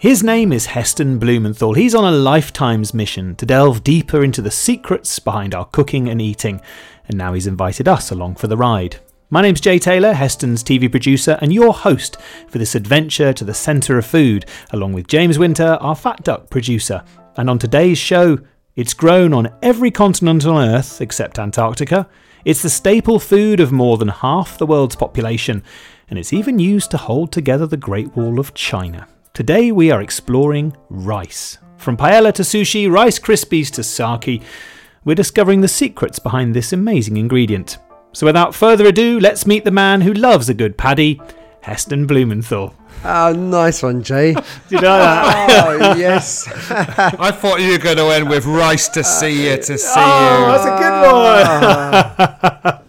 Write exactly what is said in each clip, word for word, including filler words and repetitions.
His name is Heston Blumenthal. He's on a lifetime's mission to delve deeper into the secrets behind our cooking and eating, and now he's invited us along for the ride. My name's Jay Taylor, Heston's T V producer and your host for this adventure to the centre of food, along with James Winter, our Fat Duck producer. And on today's show, it's grown on every continent on Earth except Antarctica. It's the staple food of more than half the world's population, and it's even used to hold together the Great Wall of China. Today we are exploring rice. From paella to sushi, Rice Krispies to sake, we're discovering the secrets behind this amazing ingredient. So without further ado, let's meet the man who loves a good paddy, Heston Blumenthal. Oh, nice one, Jay. Do you know that? Oh, yes. I thought you were going to end with rice to see you, to see oh, you. That's a good one.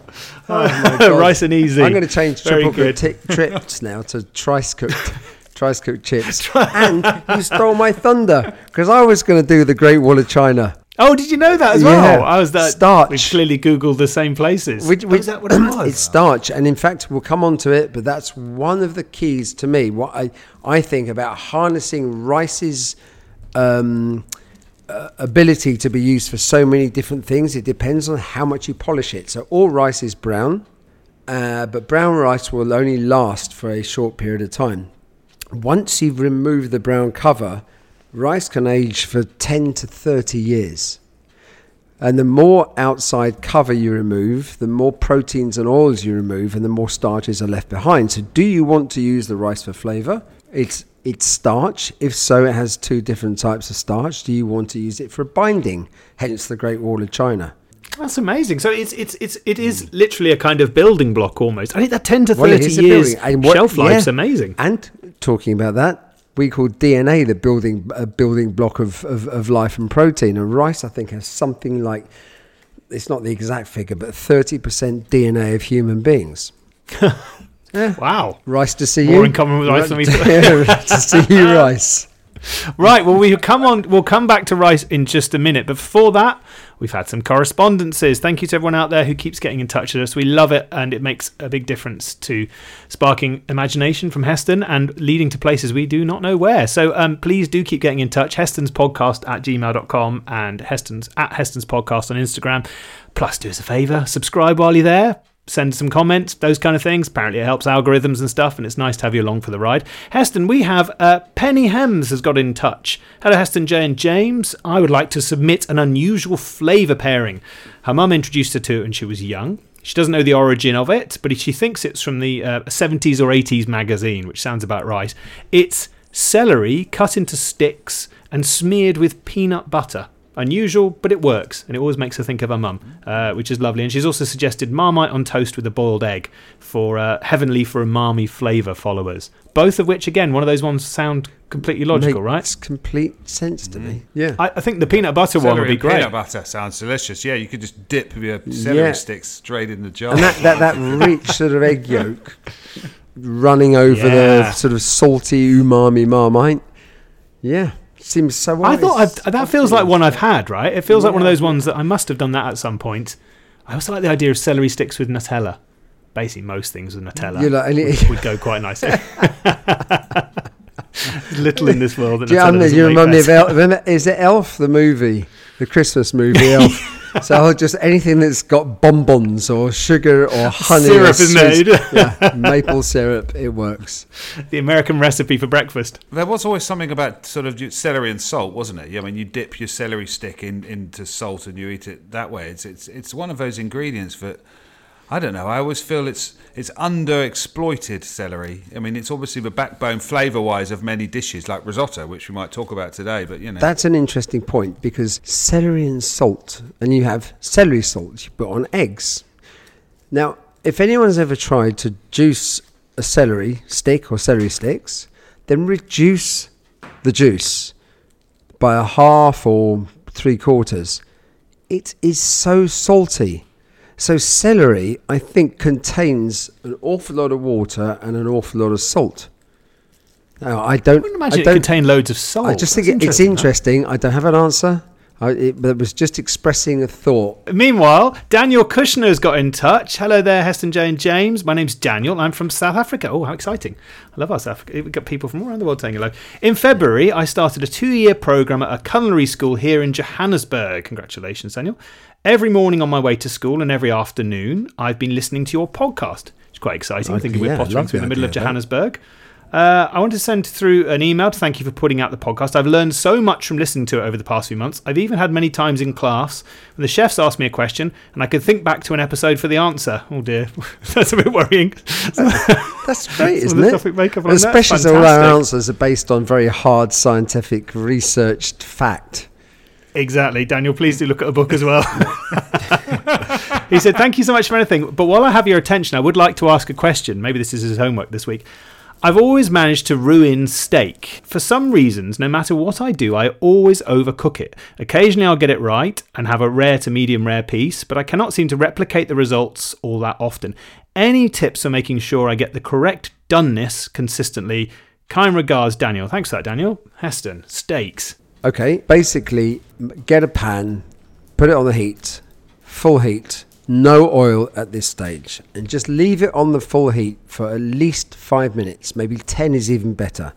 Oh, oh, rice and easy. I'm going to change triple cooked trips now to trice cooked. Rice cooked chips. And you stole my thunder because I was going to do the Great Wall of China. Oh, did you know that as well? Yeah. I was that starch. We clearly Googled the same places. We, we, oh, is that what it was? It's starch, and in fact, we'll come on to it. But that's one of the keys to me. What I I think about harnessing rice's um, uh, ability to be used for so many different things. It depends on how much you polish it. So all rice is brown, uh, but brown rice will only last for a short period of time. Once you've removed the brown cover, rice can age for ten to thirty years. And the more outside cover you remove, the more proteins and oils you remove, and the more starches are left behind. So do you want to use the rice for flavor? It's it's starch. If so, it has two different types of starch. Do you want to use it for binding? Hence the Great Wall of China. That's amazing. So it's it's it's it is literally a kind of building block almost. I think that ten to thirty well, years and what, shelf life's yeah. amazing. And talking about that, we call D N A the building uh, building block of, of of life and protein. And rice, I think, has something like, it's not the exact figure, but thirty percent D N A of human beings. Yeah. Wow, rice to see more you. More in common with rice than we to see you, rice. Right, well, we'll come on. We'll come back to rice in just a minute. But before that, we've had some correspondences. Thank you to everyone out there who keeps getting in touch with us. We love it, and it makes a big difference to sparking imagination from Heston and leading to places we do not know where. So um, please do keep getting in touch. Heston's podcast at gmail dot com and Heston's at Heston's podcast on Instagram. Plus, do us a favour, subscribe while you're there. Send some comments, those kind of things. Apparently it helps algorithms and stuff, and it's nice to have you along for the ride. Heston, we have uh, Penny Hems has got in touch. Hello, Heston, Jay and James. I would like to submit an unusual flavour pairing. Her mum introduced her to it when she was young. She doesn't know the origin of it, but she thinks it's from the uh, seventies or eighties magazine, which sounds about right. It's celery cut into sticks and smeared with peanut butter. Unusual, but it works, and it always makes her think of her mum, uh, which is lovely. And she's also suggested Marmite on toast with a boiled egg for uh, heavenly for umami flavour followers. Both of which, again, one of those ones sound completely logical, makes right? Makes complete sense to mm. me. Yeah, I, I think the peanut butter celery one would be great. Peanut butter sounds delicious. Yeah, you could just dip your celery yeah. sticks straight in the jar. And that, that, that rich sort of egg yolk running over yeah. the sort of salty umami Marmite. Yeah. Seems so wise. I thought I've, that feels like one I've had, right? It feels yeah. like one of those ones that I must have done that at some point. I also like the idea of celery sticks with Nutella. Basically, most things with Nutella like, would, would go quite nicely. Little in this world. That yeah, you remind me of Elf. Remember, is it Elf the movie, the Christmas movie Elf? So just anything that's got bonbons or sugar or honey. Syrup is made. Yeah, maple syrup, it works. The American recipe for breakfast. There was always something about sort of celery and salt, wasn't it? I mean, you dip your celery stick in, into salt and you eat it that way. It's it's it's one of those ingredients that, I don't know, I always feel it's it's underexploited, celery. I mean, it's obviously the backbone flavour-wise of many dishes, like risotto, which we might talk about today, but, you know. That's an interesting point, because celery and salt, and you have celery salt you put on eggs. Now, if anyone's ever tried to juice a celery stick or celery sticks, then reduce the juice by a half or three quarters. It is so salty. So celery, I think, contains an awful lot of water and an awful lot of salt. Now, I don't I wouldn't imagine I don't, it contain loads of salt. I just think That's it, interesting, it's interesting. Huh? I don't have an answer. I, it, it was just expressing a thought. Meanwhile, Daniel Kushner has got in touch. Hello there, Heston, Jay and James. My name's Daniel. I'm from South Africa. Oh, how exciting. I love our South Africa. We've got people from around the world saying hello. In February, I started a two-year programme at a culinary school here in Johannesburg. Congratulations, Daniel. Every morning on my way to school and every afternoon, I've been listening to your podcast. It's quite exciting. I think yeah, we're pottering through the middle of Johannesburg. That. Uh, I want to send through an email to thank you for putting out the podcast. I've learned so much from listening to it over the past few months. I've even had many times in class when the chefs asked me a question and I could think back to an episode for the answer. Oh dear, that's a bit worrying. That's great, isn't it? Like especially as all our answers are based on very hard scientific researched fact. Exactly. Daniel, please do look at a book as well. He said, thank you so much for anything, but while I have your attention, I would like to ask a question. Maybe this is his homework this week. I've always managed to ruin steak. For some reasons, no matter what I do, I always overcook it. Occasionally I'll get it right and have a rare to medium rare piece, but I cannot seem to replicate the results all that often. Any tips for making sure I get the correct doneness consistently? Kind regards, Daniel. Thanks for that, Daniel. Heston, steaks. Okay, basically get a pan, put it on the heat, full heat. No oil at this stage, and just leave it on the full heat for at least five minutes. Maybe ten is even better.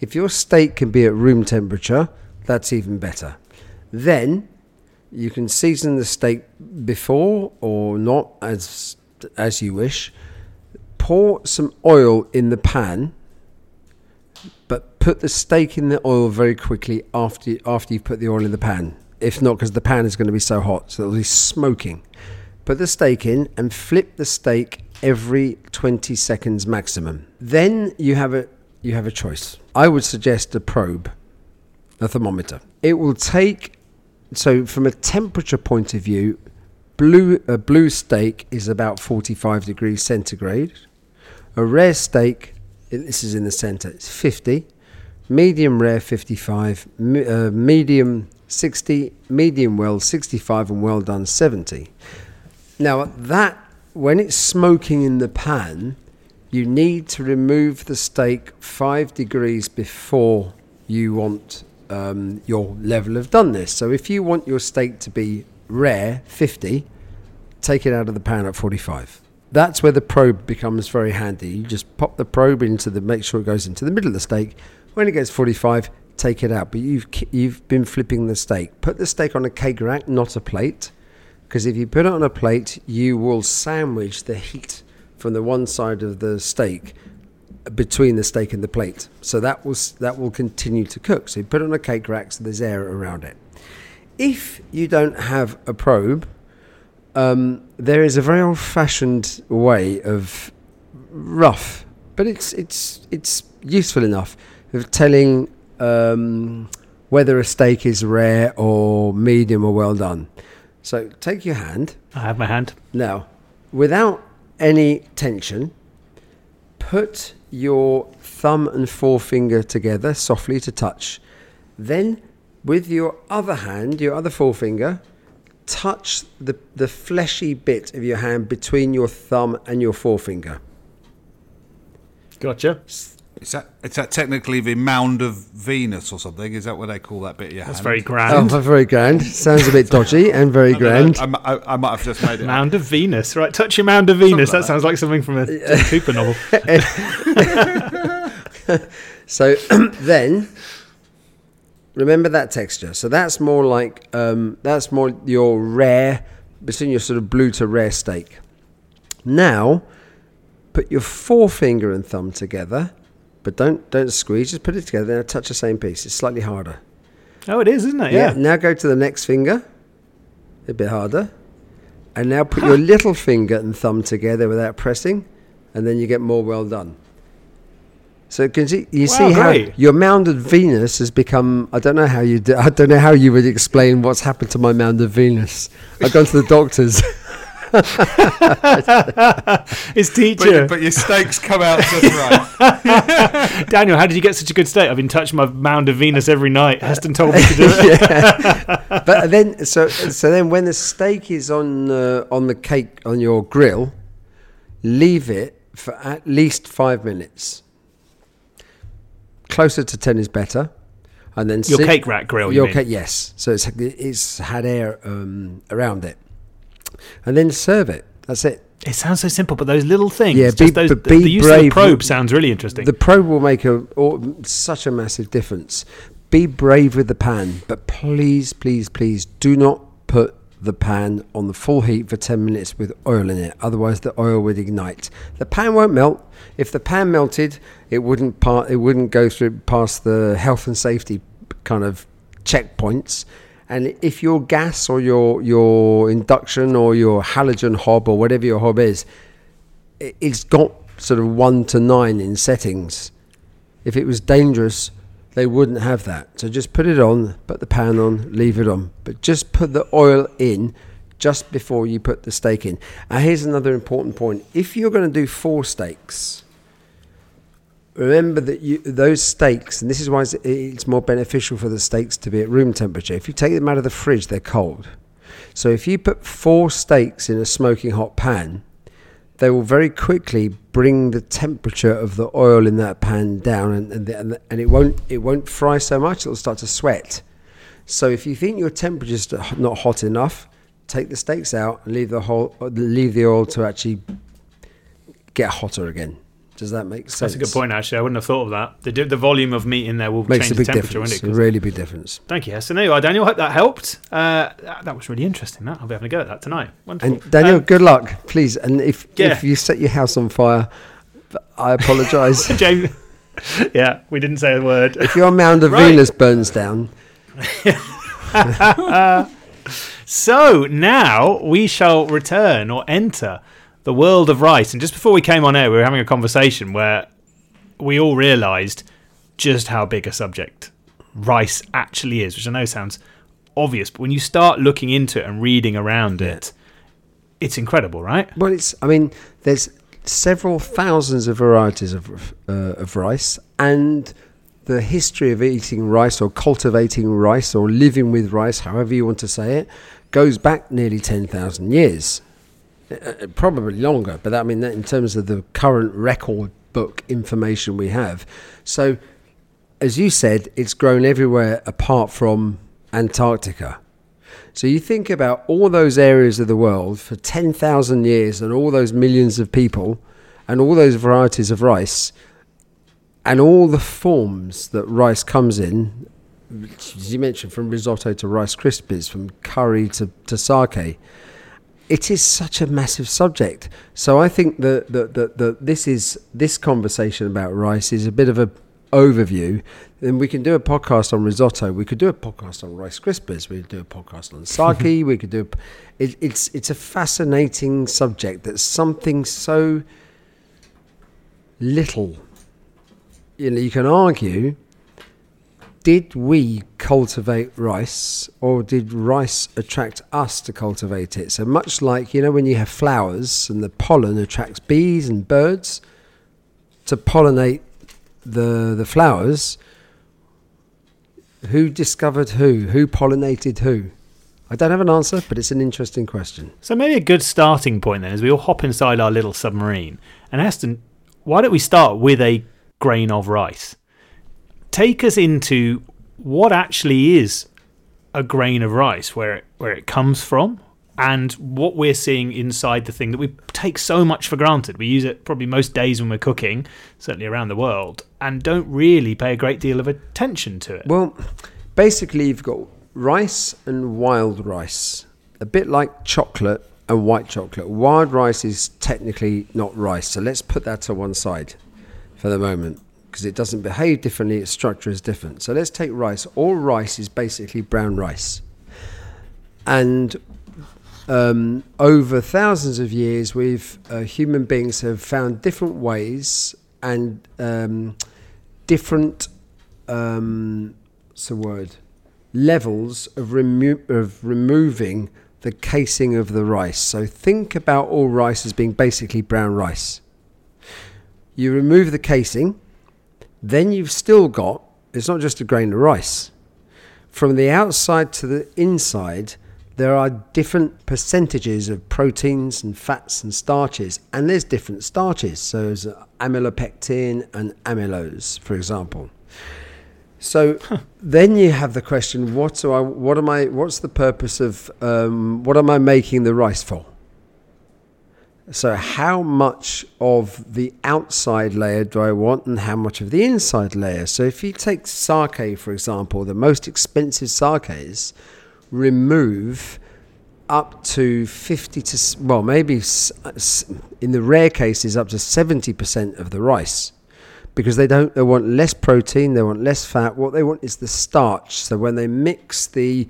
If your steak can be at room temperature, that's even better. Then you can season the steak before or not, as as you wish. Pour some oil in the pan, but put the steak in the oil very quickly after after you've put the oil in the pan. If not, because the pan is going to be so hot, so it'll be smoking. Put the steak in and flip the steak every twenty seconds maximum. Then you have a you have a choice. I would suggest a probe, a thermometer. It will take, so from a temperature point of view, blue a blue steak is about forty-five degrees centigrade. A rare steak, this is in the center, it's fifty. Medium rare, fifty-five. Me, uh, medium, sixty. Medium well, sixty-five. And well done, seventy. Now that, when it's smoking in the pan, you need to remove the steak five degrees before you want um, your level of doneness. So if you want your steak to be rare, fifty, take it out of the pan at forty-five. That's where the probe becomes very handy. You just pop the probe into the, make sure it goes into the middle of the steak. When it gets forty-five, take it out. But you've you've been flipping the steak. Put the steak on a cake rack, not a plate. Because if you put it on a plate, you will sandwich the heat from the one side of the steak between the steak and the plate. So that will, that will continue to cook. So you put it on a cake rack so there's air around it. If you don't have a probe, um, there is a very old-fashioned way of rough, but it's it's it's useful enough, of telling um, whether a steak is rare or medium or well done. So take your hand. I have my hand. Now, without any tension, put your thumb and forefinger together softly to touch. Then with your other hand, your other forefinger, touch the, the fleshy bit of your hand between your thumb and your forefinger. Gotcha. Is that, is that technically the mound of Venus or something? Is that what they call that bit of your hand? That's very grand. Oh, very grand. Sounds a bit dodgy and very grand. I, I, I, I might have just made it. Mound up. Of Venus, right? Touch your mound of Venus. Something that like sounds that. Like something from a Jim Cooper novel. So then, remember that texture. So that's more like um, that's more your rare, between your sort of blue to rare steak. Now, put your forefinger and thumb together. But don't don't squeeze, just put it together and touch the same piece. It's slightly harder. Oh, it is, isn't it? Yeah. yeah. Now go to the next finger, a bit harder. And now put huh. your little finger and thumb together without pressing, and then you get more well done. So can you, you wow, see great. How your mound of Venus has become, I don't know how you do, I don't know how you would explain what's happened to my mound of Venus. I've gone to the doctor's. His teacher, but, but your steaks come out just right. Daniel, how did you get such a good steak? I've been touching my mound of Venus every night. Heston told me to do it. Yeah. But then, so so then, when the steak is on uh, on the cake on your grill, leave it for at least five minutes. Closer to ten is better. and then your sit, cake rack grill. Your you mean? Ca- yes. So it's it's had air um, around it, and then serve it. That's it. It sounds so simple, but those little things. Yeah, be, just those, be the, the use brave. Of the probe sounds really interesting. The probe will make a or, such a massive difference. Be brave with the pan, but please, please, please do not put the pan on the full heat for ten minutes with oil in it. Otherwise, the oil would ignite. The pan won't melt. If the pan melted, it wouldn't part. It wouldn't go through past the health and safety kind of checkpoints. And if your gas or your your induction or your halogen hob or whatever your hob is, it's got sort of one to nine in settings. If it was dangerous, they wouldn't have that. So just put it on, put the pan on, leave it on. But just put the oil in just before you put the steak in. Now, here's another important point. If you're going to do four steaks, remember that you, those steaks, and this is why it's more beneficial for the steaks to be at room temperature. If you take them out of the fridge, they're cold. So if you put four steaks in a smoking hot pan, they will very quickly bring the temperature of the oil in that pan down, and and, the, and, the, and it won't it won't fry so much. It'll start to sweat. So if you think your temperature's not hot enough, take the steaks out and leave the whole leave the oil to actually get hotter again. Does that make sense? That's a good point. Actually, I wouldn't have thought of that. The, the volume of meat in there will Makes change a big the temperature. Makes a really big difference. Thank you. So there you are, Daniel. Hope that helped. Uh, that, that was really interesting. That I'll be having a go at that tonight. Wonderful. And Daniel, um, good luck, please. And if yeah. if you set your house on fire, I apologise, James. Yeah, we didn't say a word. If your mound of right. Venus burns down. uh, so now we shall return or enter the world of rice. And just before we came on air, we were having a conversation where we all realised just how big a subject rice actually is, which I know sounds obvious, but when you start looking into it and reading around yeah. it, it's incredible, right? Well, it's, I mean, there's several thousands of varieties of uh, of rice, and the history of eating rice or cultivating rice or living with rice, however you want to say it, goes back nearly ten thousand years. Probably longer, but I mean that in terms of the current record book information we have. So, as you said, it's grown everywhere apart from Antarctica. So you think about all those areas of the world for ten thousand years and all those millions of people and all those varieties of rice and all the forms that rice comes in, as you mentioned, from risotto to Rice Krispies, from curry to, to sake. It is such a massive subject. So I think that that that, that this is this conversation about rice is a bit of an overview. Then we can do a podcast on risotto. We could do a podcast on Rice Krispies. We could do a podcast on sake. we could do. A, it, it's it's a fascinating subject. That's something so little. You know, you can argue. Did we cultivate rice, or did rice attract us to cultivate it? So much like, you know, when you have flowers and the pollen attracts bees and birds to pollinate the the flowers, who discovered who? Who pollinated who? I don't have an answer, but it's an interesting question. So maybe a good starting point then is we all hop inside our little submarine. And Heston, why don't we start with a grain of rice? Take us into what actually is a grain of rice, where it, where it comes from, and what we're seeing inside the thing that we take so much for granted. We use it probably most days when we're cooking, certainly around the world, and don't really pay a great deal of attention to it. Well, basically you've got rice and wild rice, a bit like chocolate and white chocolate. Wild rice is technically not rice, so let's put that to one side for the moment, because it doesn't behave differently, its structure is different. So let's take rice. All rice is basically brown rice. And um, over thousands of years, we've uh, human beings have found different ways and um, different um, what's the word? levels of, remo- of removing the casing of the rice. So think about all rice as being basically brown rice. You remove the casing, then you've still got, it's not just a grain of rice. From the outside to the inside, there are different percentages of proteins and fats and starches, and there's different starches. So there's amylopectin and amylose, for example. So huh. then you have the question: What do I? What am I? What's the purpose of? Um, what am I making the rice for? So how much of the outside layer do I want, and how much of the inside layer? So if you take sake, for example, the most expensive sakes remove up to fifty to, well, maybe in the rare cases up to seventy percent of the rice, because they don't, they want less protein, they want less fat. What they want is the starch. So when they mix the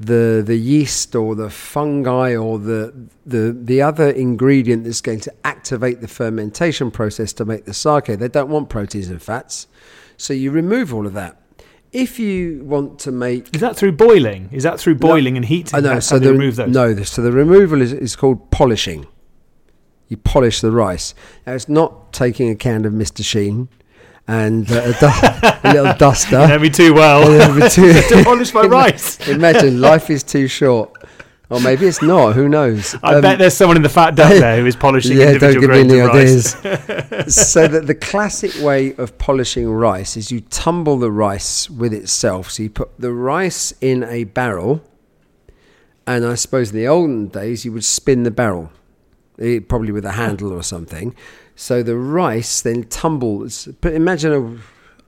the the yeast or the fungi or the the the other ingredient that's going to activate the fermentation process to make the sake, they don't want proteins and fats. So you remove all of that. If you want to make... Is that through boiling? Is that through boiling no, and heating? I know. So they remove those? No, the, so the removal is, is called polishing. You polish the rice. Now, it's not taking a can of Mister Sheen and uh, a, du- a little duster. You know me too well. Me too- to polish my rice. Imagine, life is too short. Or maybe it's not, who knows? I um, bet there's someone in the Fat Duck there who is polishing yeah, individual grains of rice. So that the classic way of polishing rice is you tumble the rice with itself. So you put the rice in a barrel, and I suppose in the olden days you would spin the barrel, probably with a handle or something. So the rice then tumbles. But imagine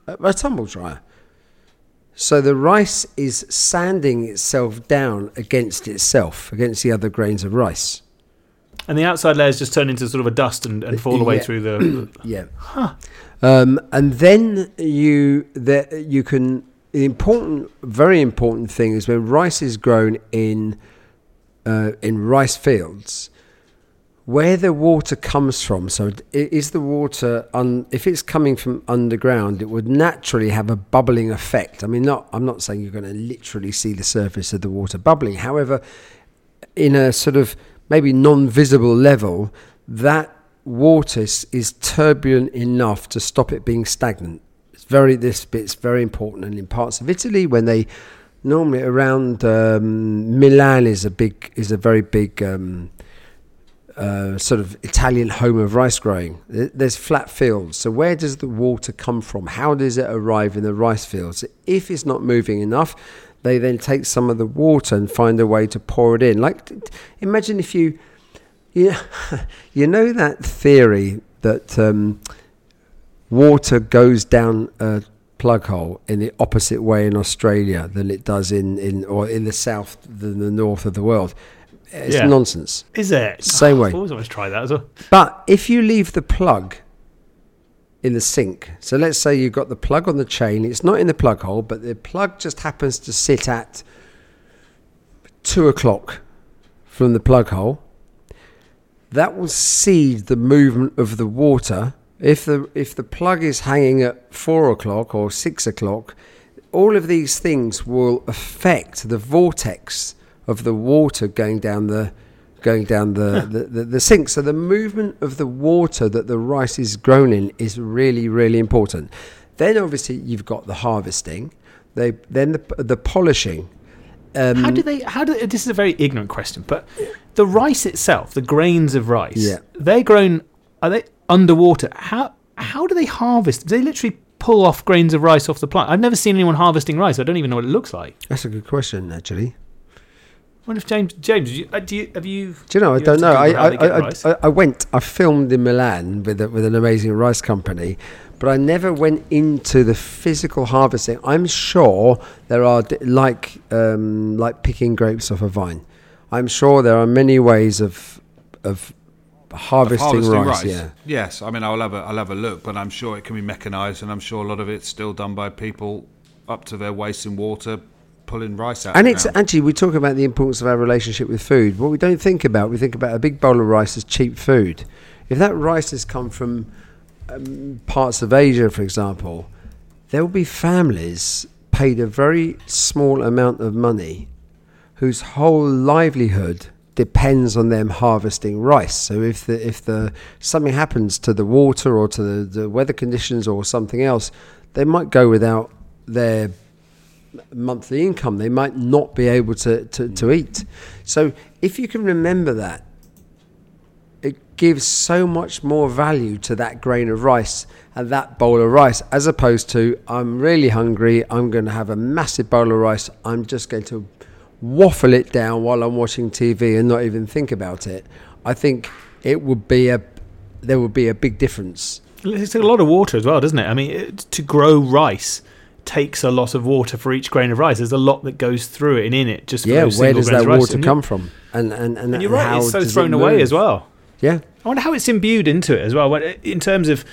a, a tumble dryer. So the rice is sanding itself down against itself, against the other grains of rice. And the outside layers just turn into sort of a dust and, and fall yeah. away through the... yeah. Huh. Um, and then you the, you can... The important, very important thing is when rice is grown in uh, in rice fields, where the water comes from. So is the water, un, if it's coming from underground, it would naturally have a bubbling effect. I mean, not, I'm not saying you're going to literally see the surface of the water bubbling. However, in a sort of maybe non-visible level, that water is, is turbulent enough to stop it being stagnant. It's very, this bit's very important. And in parts of Italy, when they normally around um, Milan is a big, is a very big... Um, Uh, sort of Italian home of rice growing. There's flat fields. So where does the water come from? How does it arrive in the rice fields? If it's not moving enough, they then take some of the water and find a way to pour it in. Like, imagine if you, you, you know that theory that um, water goes down a plug hole in the opposite way in Australia than it does in, in or in the south than the north of the world. It's yeah. nonsense. Is it? Same oh, way. I always want to try that as well. But if you leave the plug in the sink, so let's say you've got the plug on the chain, it's not in the plug hole, but the plug just happens to sit at two o'clock from the plug hole, that will seed the movement of the water. If the if the plug is hanging at four o'clock or six o'clock, all of these things will affect the vortex of the water going down the going down the, the, the, the sink. So the movement of the water that the rice is grown in is really, really important. Then obviously you've got the harvesting. They then the, the polishing. Um, how do they? How do this is a very ignorant question, but the rice itself, the grains of rice, yeah. they're grown. Are they underwater? How how do they harvest? Do they literally pull off grains of rice off the plant? I've never seen anyone harvesting rice. I don't even know what it looks like. That's a good question, actually. I wonder if James, James, do you, do you, have you... Do you know, you I don't know. I I, I, I I went, I filmed in Milan with a, with an amazing rice company, but I never went into the physical harvesting. I'm sure there are, like um, like picking grapes off a vine, I'm sure there are many ways of of harvesting, of harvesting rice, rice. Yeah. Yes, I mean, I'll have, a, I'll have a look, but I'm sure it can be mechanised, and I'm sure a lot of it's still done by people up to their waist in water, pulling rice out. And it's now. Actually, we talk about the importance of our relationship with food. What we don't think about, we think about a big bowl of rice as cheap food. If that rice has come from um, parts of Asia, for example, there will be families paid a very small amount of money whose whole livelihood depends on them harvesting rice. So if the if the something happens to the water or to the, the weather conditions or something else, they might go without their monthly income. They might not be able to, to, to eat. So if you can remember that, it gives so much more value to that grain of rice and that bowl of rice, as opposed to, I'm really hungry, I'm going to have a massive bowl of rice, I'm just going to waffle it down while I'm watching T V and not even think about it. I think it would be a there would be a big difference. It's a lot of water as well, doesn't it? I mean, it, to grow rice takes a lot of water for each grain of rice. There's a lot that goes through it and in it. Just for yeah, where does that water come it? from? And and and, and you're right, how it's so thrown it away as well. Yeah, I wonder how it's imbued into it as well. In terms of,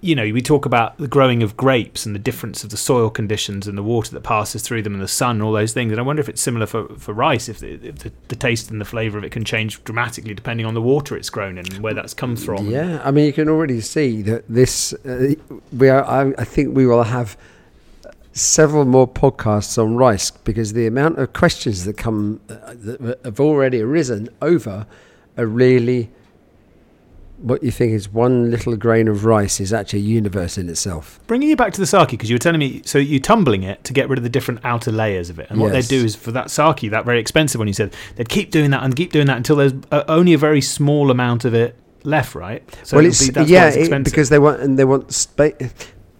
you know, we talk about the growing of grapes and the difference of the soil conditions and the water that passes through them and the sun and all those things. And I wonder if it's similar for, for rice, if, the, if the, the taste and the flavour of it can change dramatically depending on the water it's grown in and where that's come from. Yeah, I mean, you can already see that this, uh, we are, I, I think we will have several more podcasts on rice, because the amount of questions that come, uh, that have already arisen over a really... what you think is one little grain of rice is actually a universe in itself. Bringing you back to the sake, because you were telling me, so you're tumbling it to get rid of the different outer layers of it. And yes. What they do is, for that sake, that very expensive one you said, they'd keep doing that and keep doing that until there's only a very small amount of it left, right? So well, it's, be, that's yeah, it, because they want, and they want spa-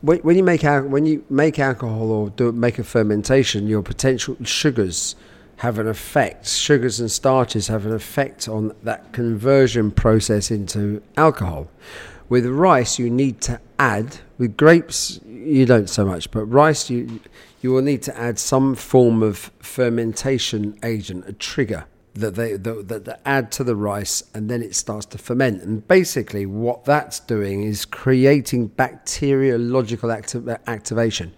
when, when you make when you make alcohol or do make a fermentation, your potential sugars have an effect, sugars and starches have an effect on that conversion process into alcohol. With rice, you need to add, with grapes, you don't so much, but rice, you you will need to add some form of fermentation agent, a trigger that they that, that they add to the rice, and then it starts to ferment. And basically what that's doing is creating bacteriological activ- activation.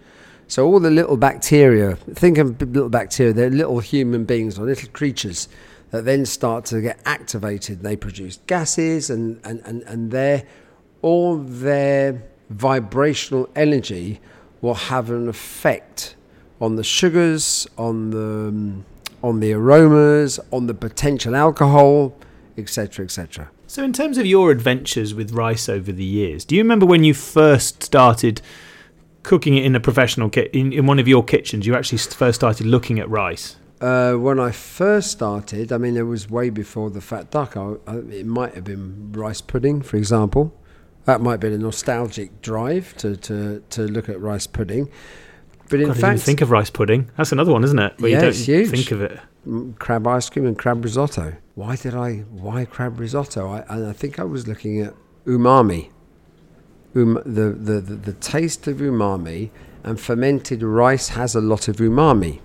So all the little bacteria, think of little bacteria, they're little human beings or little creatures that then start to get activated. They produce gases and, and, and, and their, all their vibrational energy will have an effect on the sugars, on the, on the aromas, on the potential alcohol, et cetera, et cetera. So in terms of your adventures with rice over the years, do you remember when you first started cooking it in a professional kit, in, in one of your kitchens? You actually first started looking at rice. Uh, when I first started, I mean, it was way before the Fat Duck. I, I, it might have been rice pudding, for example. That might have been a nostalgic drive to to, to look at rice pudding. But in God, fact, I didn't think of rice pudding. That's another one, isn't it? Where yeah, you don't it's huge. Think of it. Crab ice cream and crab risotto. Why did I? Why crab risotto? I, and I think I was looking at umami. Um, the, the, the, the taste of umami, and fermented rice has a lot of umami.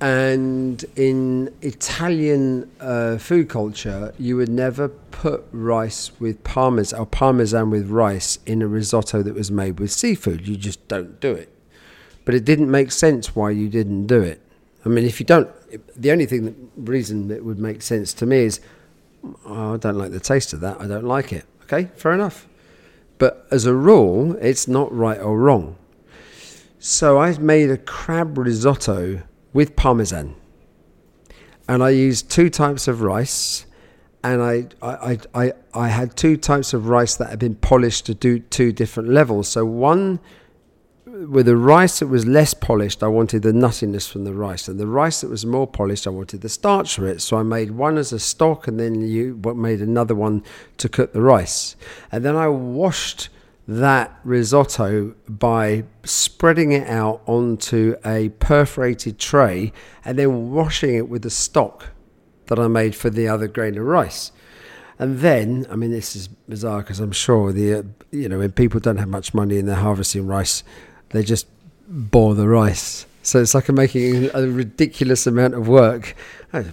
And in Italian uh, food culture, you would never put rice with parmesan or parmesan with rice in a risotto that was made with seafood. You just don't do it. But it didn't make sense why you didn't do it. I mean, if you don't, the only thing that, reason that would make sense to me is, oh, I don't like the taste of that. I don't like it. Okay, fair enough. But as a rule, it's not right or wrong. So I made a crab risotto with parmesan, and I used two types of rice, and I I, I, I had two types of rice that had been polished to do two different levels. So one, with the rice that was less polished, I wanted the nuttiness from the rice, and the rice that was more polished, I wanted the starch for it. So I made one as a stock, and then you made another one to cook the rice. And then I washed that risotto by spreading it out onto a perforated tray, and then washing it with the stock that I made for the other grain of rice. And then, I mean, this is bizarre, because I'm sure the uh, you know, when people don't have much money and they're harvesting rice, they just bore the rice. So it's like I'm making a ridiculous amount of work. That's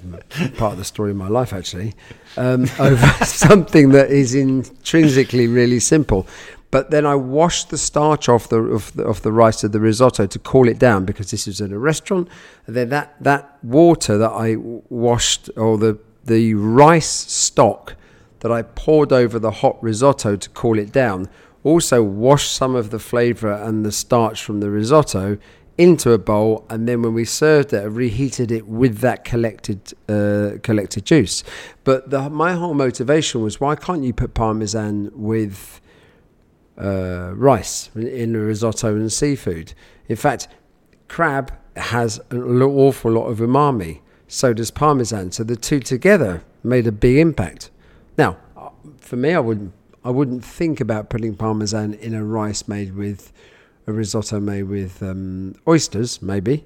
part of the story of my life, actually, um, over something that is intrinsically really simple. But then I washed the starch off the, off the off the rice of the risotto to cool it down, because this was in a restaurant. And then that, that water that I washed, or the the rice stock that I poured over the hot risotto to cool it down, also wash some of the flavour and the starch from the risotto into a bowl, and then when we served it, I reheated it with that collected uh, collected juice. But the, my whole motivation was, why can't you put parmesan with uh, rice in a risotto and seafood? In fact, crab has an awful lot of umami, so does parmesan. So the two together made a big impact Now, for me, I wouldn't I wouldn't think about putting parmesan in a rice made with a risotto made with um, oysters. Maybe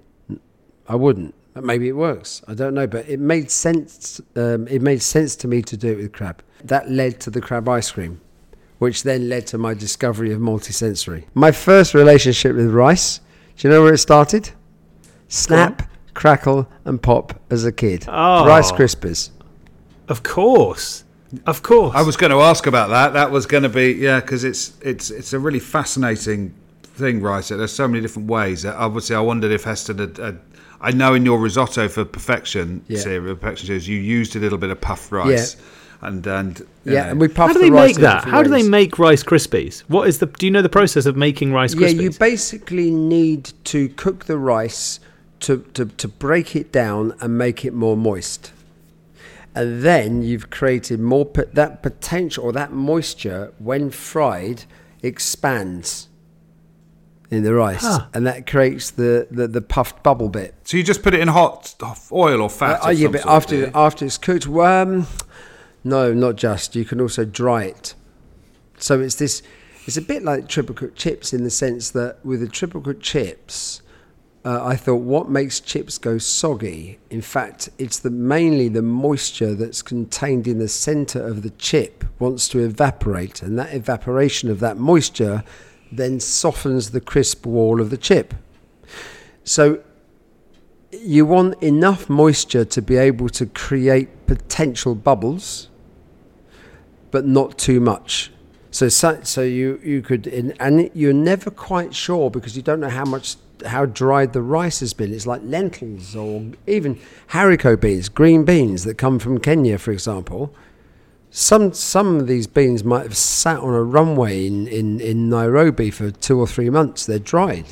I wouldn't. Maybe it works. I don't know, but it made sense. Um, it made sense to me to do it with crab. That led to the crab ice cream, which then led to my discovery of multisensory. My first relationship with rice. Do you know where it started? Snap, oh. crackle, and pop as a kid. Oh. Rice Krispies. Of course. Of course. I was going to ask about that. That was going to be, yeah, because it's it's it's a really fascinating thing, rice. There's so many different ways. Obviously, I wondered if Heston had, had I know in your risotto for perfection yeah. series, perfection series, you used a little bit of puff rice. Yeah. And and yeah, know. and we puff. How do they the rice make that? How ways. do they make Rice Krispies? What is the? Do you know the process of making Rice Krispies? Yeah, you basically need to cook the rice to, to, to break it down and make it more moist, and then you've created more that potential or that moisture when fried expands in the rice, huh. and that creates the, the, the puffed bubble bit. So you just put it in hot oil or fat? Uh, or yeah, but sort, after yeah. after it's cooked. Um, No, not just. You can also dry it. So it's this. It's a bit like triple cooked chips in the sense that with the triple cooked chips, uh, I thought, what makes chips go soggy? In fact, it's the mainly the moisture that's contained in the centre of the chip wants to evaporate, and that evaporation of that moisture then softens the crisp wall of the chip. So you want enough moisture to be able to create potential bubbles, but not too much. So, so, so you you could, in, and you're never quite sure because you don't know how much how dried the rice has been. It's like lentils or even haricot beans, green beans that come from Kenya, for example. Some some of these beans might have sat on a runway in in, in Nairobi for two or three months. They're dried.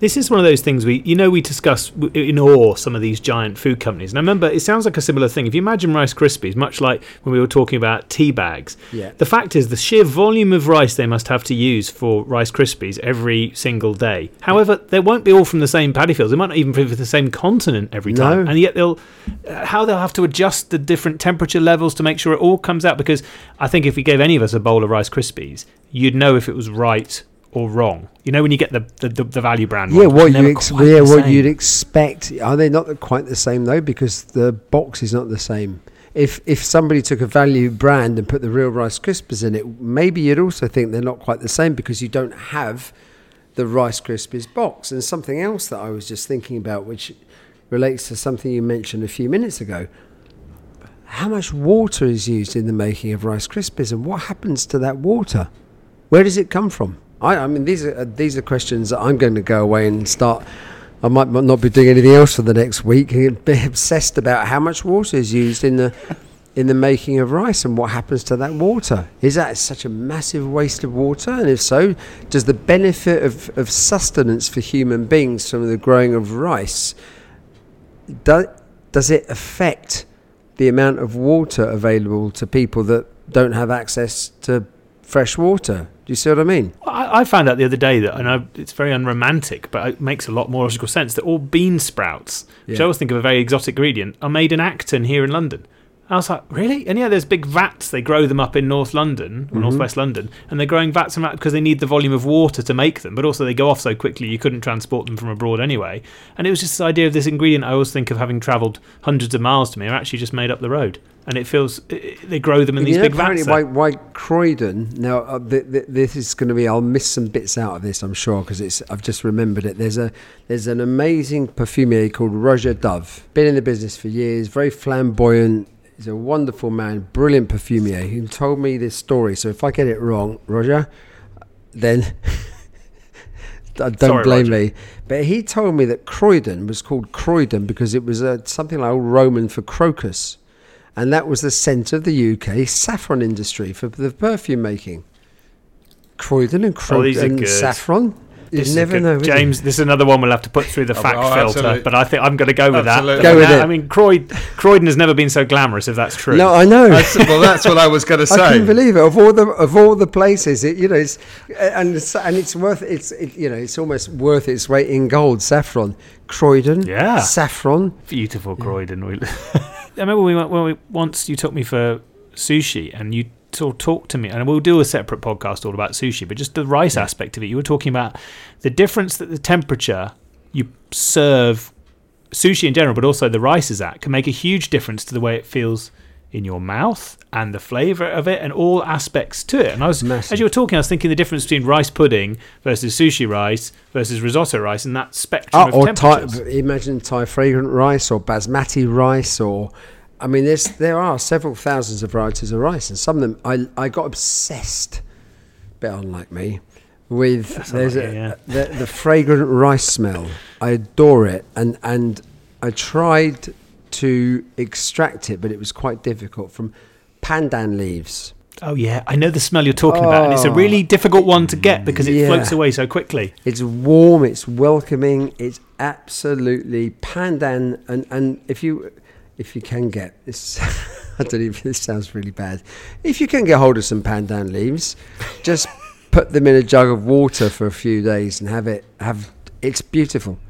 This is one of those things we, you know, we discuss in awe some of these giant food companies. And I remember it sounds like a similar thing. If you imagine Rice Krispies, much like when we were talking about tea bags, yeah. the fact is the sheer volume of rice they must have to use for Rice Krispies every single day. However, yeah. they won't be all from the same paddy fields. They might not even be from the same continent every time. No. And yet they'll, how they'll have to adjust the different temperature levels to make sure it all comes out. Because I think if we gave any of us a bowl of Rice Krispies, you'd know if it was right or wrong, you know, when you get the the, the value brand yeah one, what you ex- yeah what same. You'd expect. Are they not quite the same though, because the box is not the same? If if somebody took a value brand and put the real Rice Krispies in it, maybe you'd also think they're not quite the same because you don't have the Rice Krispies box. And something else that I was just thinking about, which relates to something you mentioned a few minutes ago, how much water is used in the making of Rice Krispies, and what happens to that water? Where does it come from? I, I mean, these are these are questions that I'm going to go away and start. I might not be doing anything else for the next week. I'd be obsessed about how much water is used in the in the making of rice and what happens to that water. Is that such a massive waste of water? And if so, does the benefit of, of sustenance for human beings from the growing of rice, does does it affect the amount of water available to people that don't have access to fresh water? Do you see what I mean? I, I found out the other day that, and I, it's very unromantic, but it makes a lot more logical sense, that all bean sprouts, yeah. which I always think of a very exotic ingredient, are made in Acton here in London. I was like, really? And yeah, there's big vats. They grow them up in North London, or mm-hmm. Northwest London, and they're growing vats and because they need the volume of water to make them, but also they go off so quickly you couldn't transport them from abroad anyway. And it was just this idea of this ingredient I always think of having travelled hundreds of miles to me, are actually just made up the road. And it feels, it, they grow them in these you know, big vats. Why, why Croydon, now uh, th- th- this is going to be, I'll miss some bits out of this, I'm sure, because it's. I've just remembered it. There's a there's an amazing perfumier called Roger Dove. Been in the business for years, very flamboyant. He's a wonderful man, brilliant perfumier, who told me this story. So if I get it wrong, Roger, then don't Sorry, blame Roger. me. But he told me that Croydon was called Croydon because it was a, something like Roman for crocus. And that was the centre of the U K saffron industry for the perfume making. Croydon and Croydon oh, saffron. You never know, James. This is another one we'll have to put through the fact oh, filter, absolutely. But I think I'm going to go with absolutely. that. Go I mean, with I, it. I mean, Croyd, Croydon has never been so glamorous, if that's true. No, I know. That's, well, that's what I was going to say. I can't believe it. Of all the of all the places, it, you know, it's, and it's, and it's worth it's it, you know, it's almost worth its weight in gold. Saffron, Croydon, yeah, saffron, beautiful Croydon. Yeah. I remember we, when we once you took me for sushi, and you sort of talk to me, and we'll do a separate podcast all about sushi, but just the rice yeah. aspect of it, you were talking about the difference that the temperature you serve sushi in general, but also the rice is at, can make a huge difference to the way it feels in your mouth and the flavour of it and all aspects to it. And I was, Massive. as you were talking, I was thinking the difference between rice pudding versus sushi rice versus risotto rice and that spectrum oh, of temperatures. Or Thai, imagine Thai fragrant rice or basmati rice, or I mean, there's there are several thousands of varieties of rice, and some of them I I got obsessed, a bit unlike me, with there's like a, it, yeah. the, the fragrant rice smell. I adore it, and and I tried to extract it, but it was quite difficult, from pandan leaves. Oh yeah, I know the smell you're talking oh, about, and it's a really difficult one to get because it yeah. floats away so quickly. It's warm, it's welcoming, it's absolutely pandan, and and if you. If you can get this, I don't even, this sounds really bad. If you can get hold of some pandan leaves, just put them in a jug of water for a few days and have it, have, it's beautiful.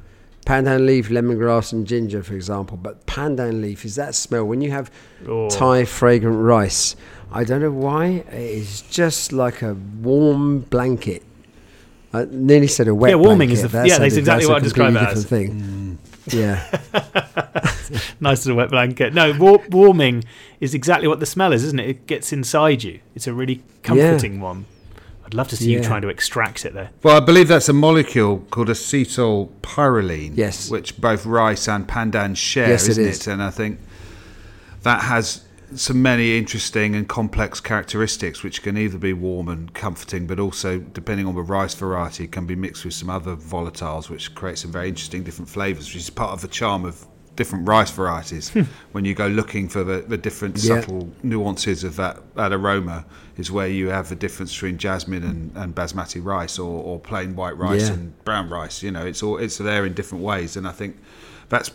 Pandan leaf, lemongrass and ginger, for example. But pandan leaf is that smell. When you have oh. Thai fragrant rice, I don't know why, it is just like a warm blanket. I nearly said a wet yeah, warming blanket. Is the, that yeah, sounded, that's exactly that's what I described it as. Thing. Mm. Yeah. Nice as a wet blanket. No, war- warming is exactly what the smell is, isn't it? It gets inside you. It's a really comforting yeah. one. I'd love to see yeah. you trying to extract it there. Well, I believe that's a molecule called acetylpyrroline, yes. which both rice and pandan share, yes, isn't it, is. it? And I think that has so many interesting and complex characteristics, which can either be warm and comforting, but also, depending on the rice variety, can be mixed with some other volatiles, which creates some very interesting different flavours, which is part of the charm of different rice varieties when you go looking for the, the different yeah. subtle nuances of that, that aroma is where you have the difference between jasmine and, and basmati rice or, or plain white rice yeah. and brown rice. You know, it's all it's there in different ways, and I think that's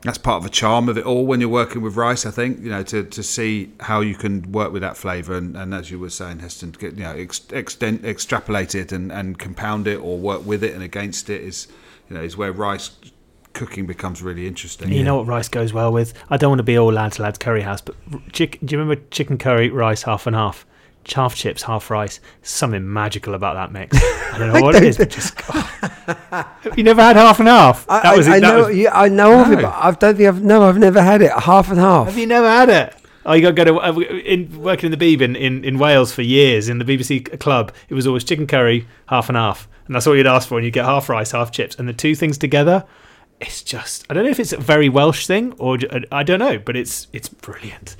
that's part of the charm of it all when you're working with rice. I think, you know, to, to see how you can work with that flavour and, and as you were saying, Heston, you know, ex, extend, extrapolate it and, and compound it or work with it and against it is, you know, is where rice cooking becomes really interesting. You yeah. know what rice goes well with? I don't want to be all lads lads curry house, but chick, do you remember chicken curry rice half and half, chaff chips half rice? Something magical about that mix. I don't know I what don't it is, but just oh. You never had half and half? I, that was I, it. I that know, was, yeah, I know no. of it, but I don't think I've no, I've never had it half and half. Have you never had it? Oh, you got to go to in, working in the Beeb in, in, in Wales for years in the B B C club. It was always chicken curry half and half, and that's all you'd ask for, and you get half rice, half chips, and the two things together. It's just, I don't know if it's a very Welsh thing or I don't know, but it's it's brilliant.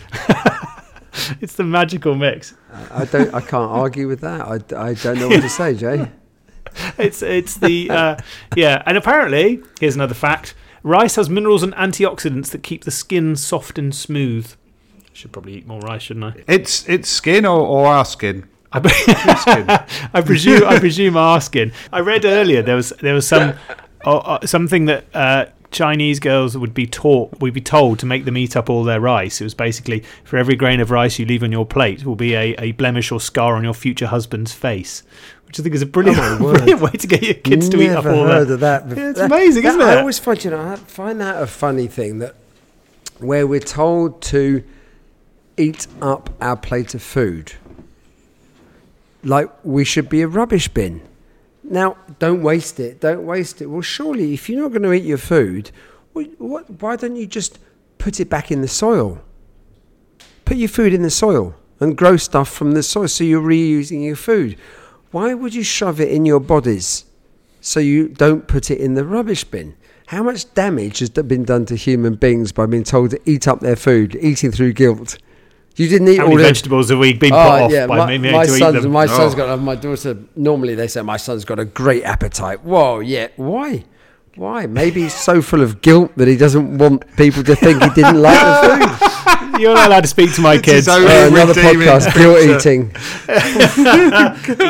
It's the magical mix. I don't, I can't argue with that. I, I don't know what to say, Jay. It's it's the uh, yeah, and apparently here's another fact: rice has minerals and antioxidants that keep the skin soft and smooth. I should probably eat more rice, shouldn't I? It's it's skin or, or our skin. I, I presume I presume our skin. I read earlier there was there was some. Or, or something that uh, Chinese girls would be taught, would be told to make them eat up all their rice. It was basically, for every grain of rice you leave on your plate will be a, a blemish or scar on your future husband's face, which I think is a brilliant, oh, brilliant way to get your kids Never to eat up all heard their... of that before. Yeah, it's that, amazing, that, isn't it? I always find, you know, I find that a funny thing, that where we're told to eat up our plate of food, like we should be a rubbish bin. Now, don't waste it. Don't waste it. Well, surely, if you're not going to eat your food, what, why don't you just put it back in the soil? Put your food in the soil and grow stuff from the soil, so you're reusing your food. Why would you shove it in your bodies so you don't put it in the rubbish bin? How much damage has been done to human beings by being told to eat up their food, eating through guilt? You didn't eat How many all the vegetables have we been put oh, off yeah, by my, my to son's, eat them? My oh. son's got a, my daughter. Normally, they say my son's got a great appetite. Whoa, yeah, why? Why? Maybe he's so full of guilt that he doesn't want people to think he didn't like the food. You're not allowed to speak to my kids. So uh, another podcast, guilt eating,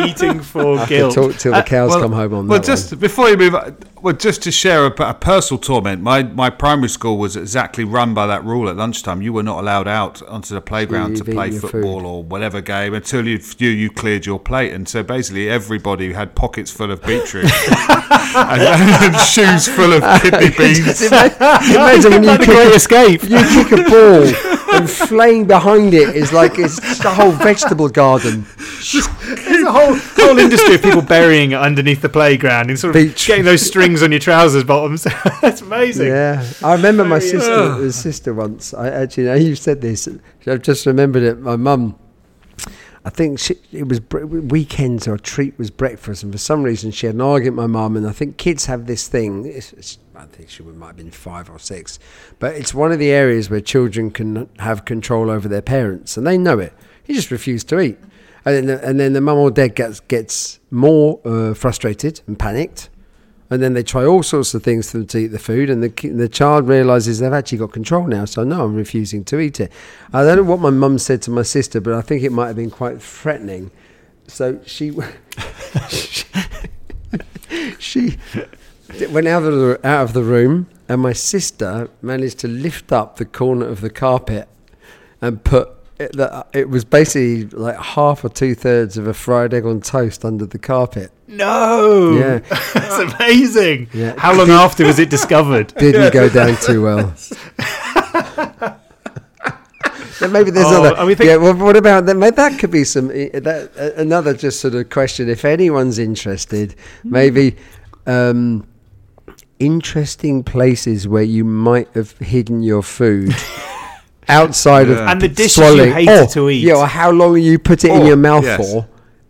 eating for I guilt. Can talk till the cows uh, well, come home on well, that. Well, just one. Before you move, well, just to share a, a personal torment. My my primary school was exactly run by that rule. At lunchtime, you were not allowed out onto the playground you, to play football food. or whatever game until you you cleared your plate. And so basically, everybody had pockets full of beetroot and, and shoes. full of kidney beans. Imagine when you kick, escape. You kick a ball and flaying behind it is like it's just a whole vegetable garden. There's a whole whole industry of people burying it underneath the playground and sort of Beach. Getting those strings on your trousers bottoms. That's amazing. Yeah, I remember my sister, oh. his sister once. I actually, now you've said this, I've just remembered it. My mum, I think she, it was bre- weekends or a treat was breakfast, and for some reason she had an argument with my mum, and I think kids have this thing. It's, it's, I think she might have been five or six, but it's one of the areas where children can have control over their parents, and they know it. He just refused to eat, and then and then the mum or dad gets gets more uh, frustrated and panicked, and then they try all sorts of things for them to eat the food, and the the child realises they've actually got control now. So no, I'm refusing to eat it. I don't know what my mum said to my sister, but I think it might have been quite threatening. So she she. she went out of, the, out of the room, and my sister managed to lift up the corner of the carpet and put it, the, it was basically like half or two thirds of a fried egg on toast under the carpet. No, yeah, that's amazing. Yeah. How long Did, after was it discovered? Didn't yeah. go down too well. Maybe there's oh, other. I mean, yeah. Well, what about that? That could be some that, another just sort of question. If anyone's interested, maybe. Um, interesting places where you might have hidden your food outside yeah. of and the dishes swallowing. You hated to eat. Yeah, or how long you put it or, in your mouth yes. for,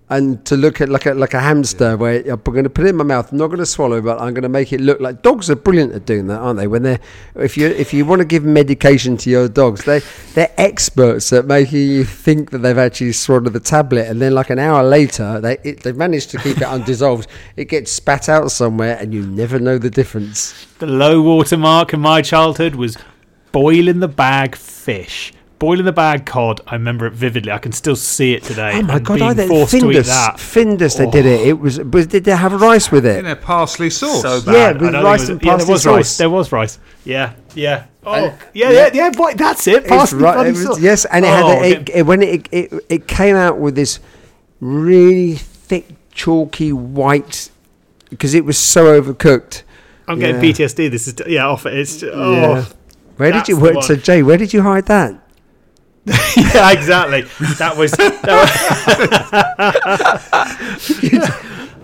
and to look at like a like a hamster yeah. where I'm going to put it in my mouth, I'm not going to swallow, but I'm going to make it look like dogs are brilliant at doing that, aren't they? When they're if you if you want to give medication to your dogs, they they're experts at making you think that they've actually swallowed the tablet, and then like an hour later they it, they've managed to keep it undissolved. It gets spat out somewhere, and you never know the difference. The low water mark in my childhood was boil in the bag fish. Boil in the bag cod, I remember it vividly. I can still see it today. Oh my and god! Being I did forced Findus, to eat that. Findus, they oh. did it. It was, but did they have rice with it? In a parsley sauce. So bad. Yeah, with rice was, and yeah, parsley sauce. There was sauce. rice. There was rice. Yeah, yeah. Oh, and, yeah, yeah, yeah. Boy, that's it. Parsley right, it was, yes, and it oh, had a, it, it, when it, it it came out with this really thick, chalky white because it was so overcooked. I'm yeah. getting P T S D. This is yeah. Off it. It's oh. Yeah. Where did you work? So Jay, where did you hide that? Yeah, exactly. That was. That was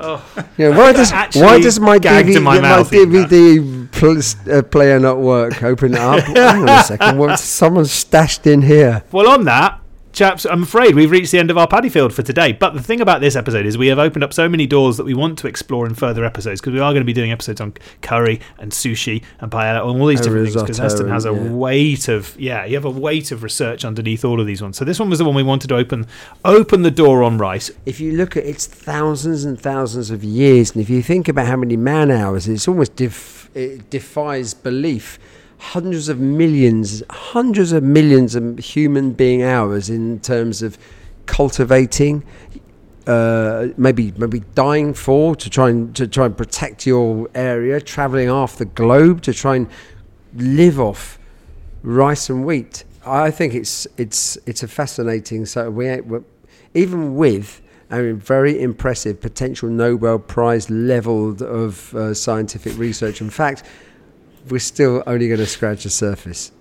oh. Yeah, why does why does my D V D, my my D V D plus, uh, player not work? Open it up. Hang on a second. What, someone's stashed in here. Well, on that, chaps, I'm afraid we've reached the end of our paddy field for today. But the thing about this episode is we have opened up so many doors that we want to explore in further episodes, because we are going to be doing episodes on curry and sushi and paella and all these different risotto, things, because Heston has a yeah. weight of yeah, you have a weight of research underneath all of these ones. So this one was the one we wanted to open open the door on rice. If you look at it's thousands and thousands of years, and if you think about how many man hours, it's almost def- it defies belief. Hundreds of millions, hundreds of millions of human being hours in terms of cultivating, uh, maybe maybe dying for to try and to try and protect your area, travelling half the globe to try and live off rice and wheat. I think it's it's it's a fascinating. So we even with a very impressive potential Nobel Prize level of uh, scientific research. In fact, we're still only going to scratch the surface.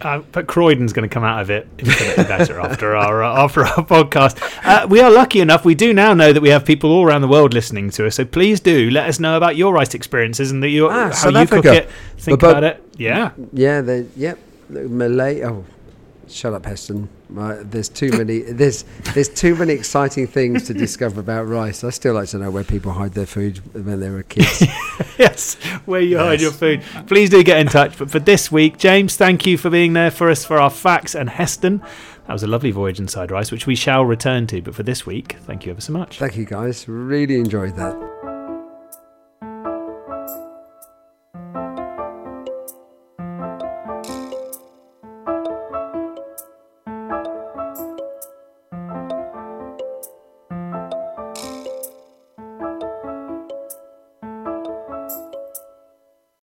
Uh, but Croydon's going to come out of it infinitely better after our uh, after our podcast. Uh, we are lucky enough. We do now know that we have people all around the world listening to us. So please do let us know about your rice experiences and the, your, ah, how South you Africa. cook it. Think but, but, about it. Yeah. Yeah. They, yep. Malay. Oh, shut up, Heston. Uh, there's too many. There's there's too many exciting things to discover about rice. I still like to know where people hide their food when they were kids. Yes, where you yes. hide your food. Please do get in touch. But for this week, James, thank you for being there for us for our facts, and Heston, that was a lovely voyage inside rice, which we shall return to. But for this week, thank you ever so much. Thank you, guys. Really enjoyed that.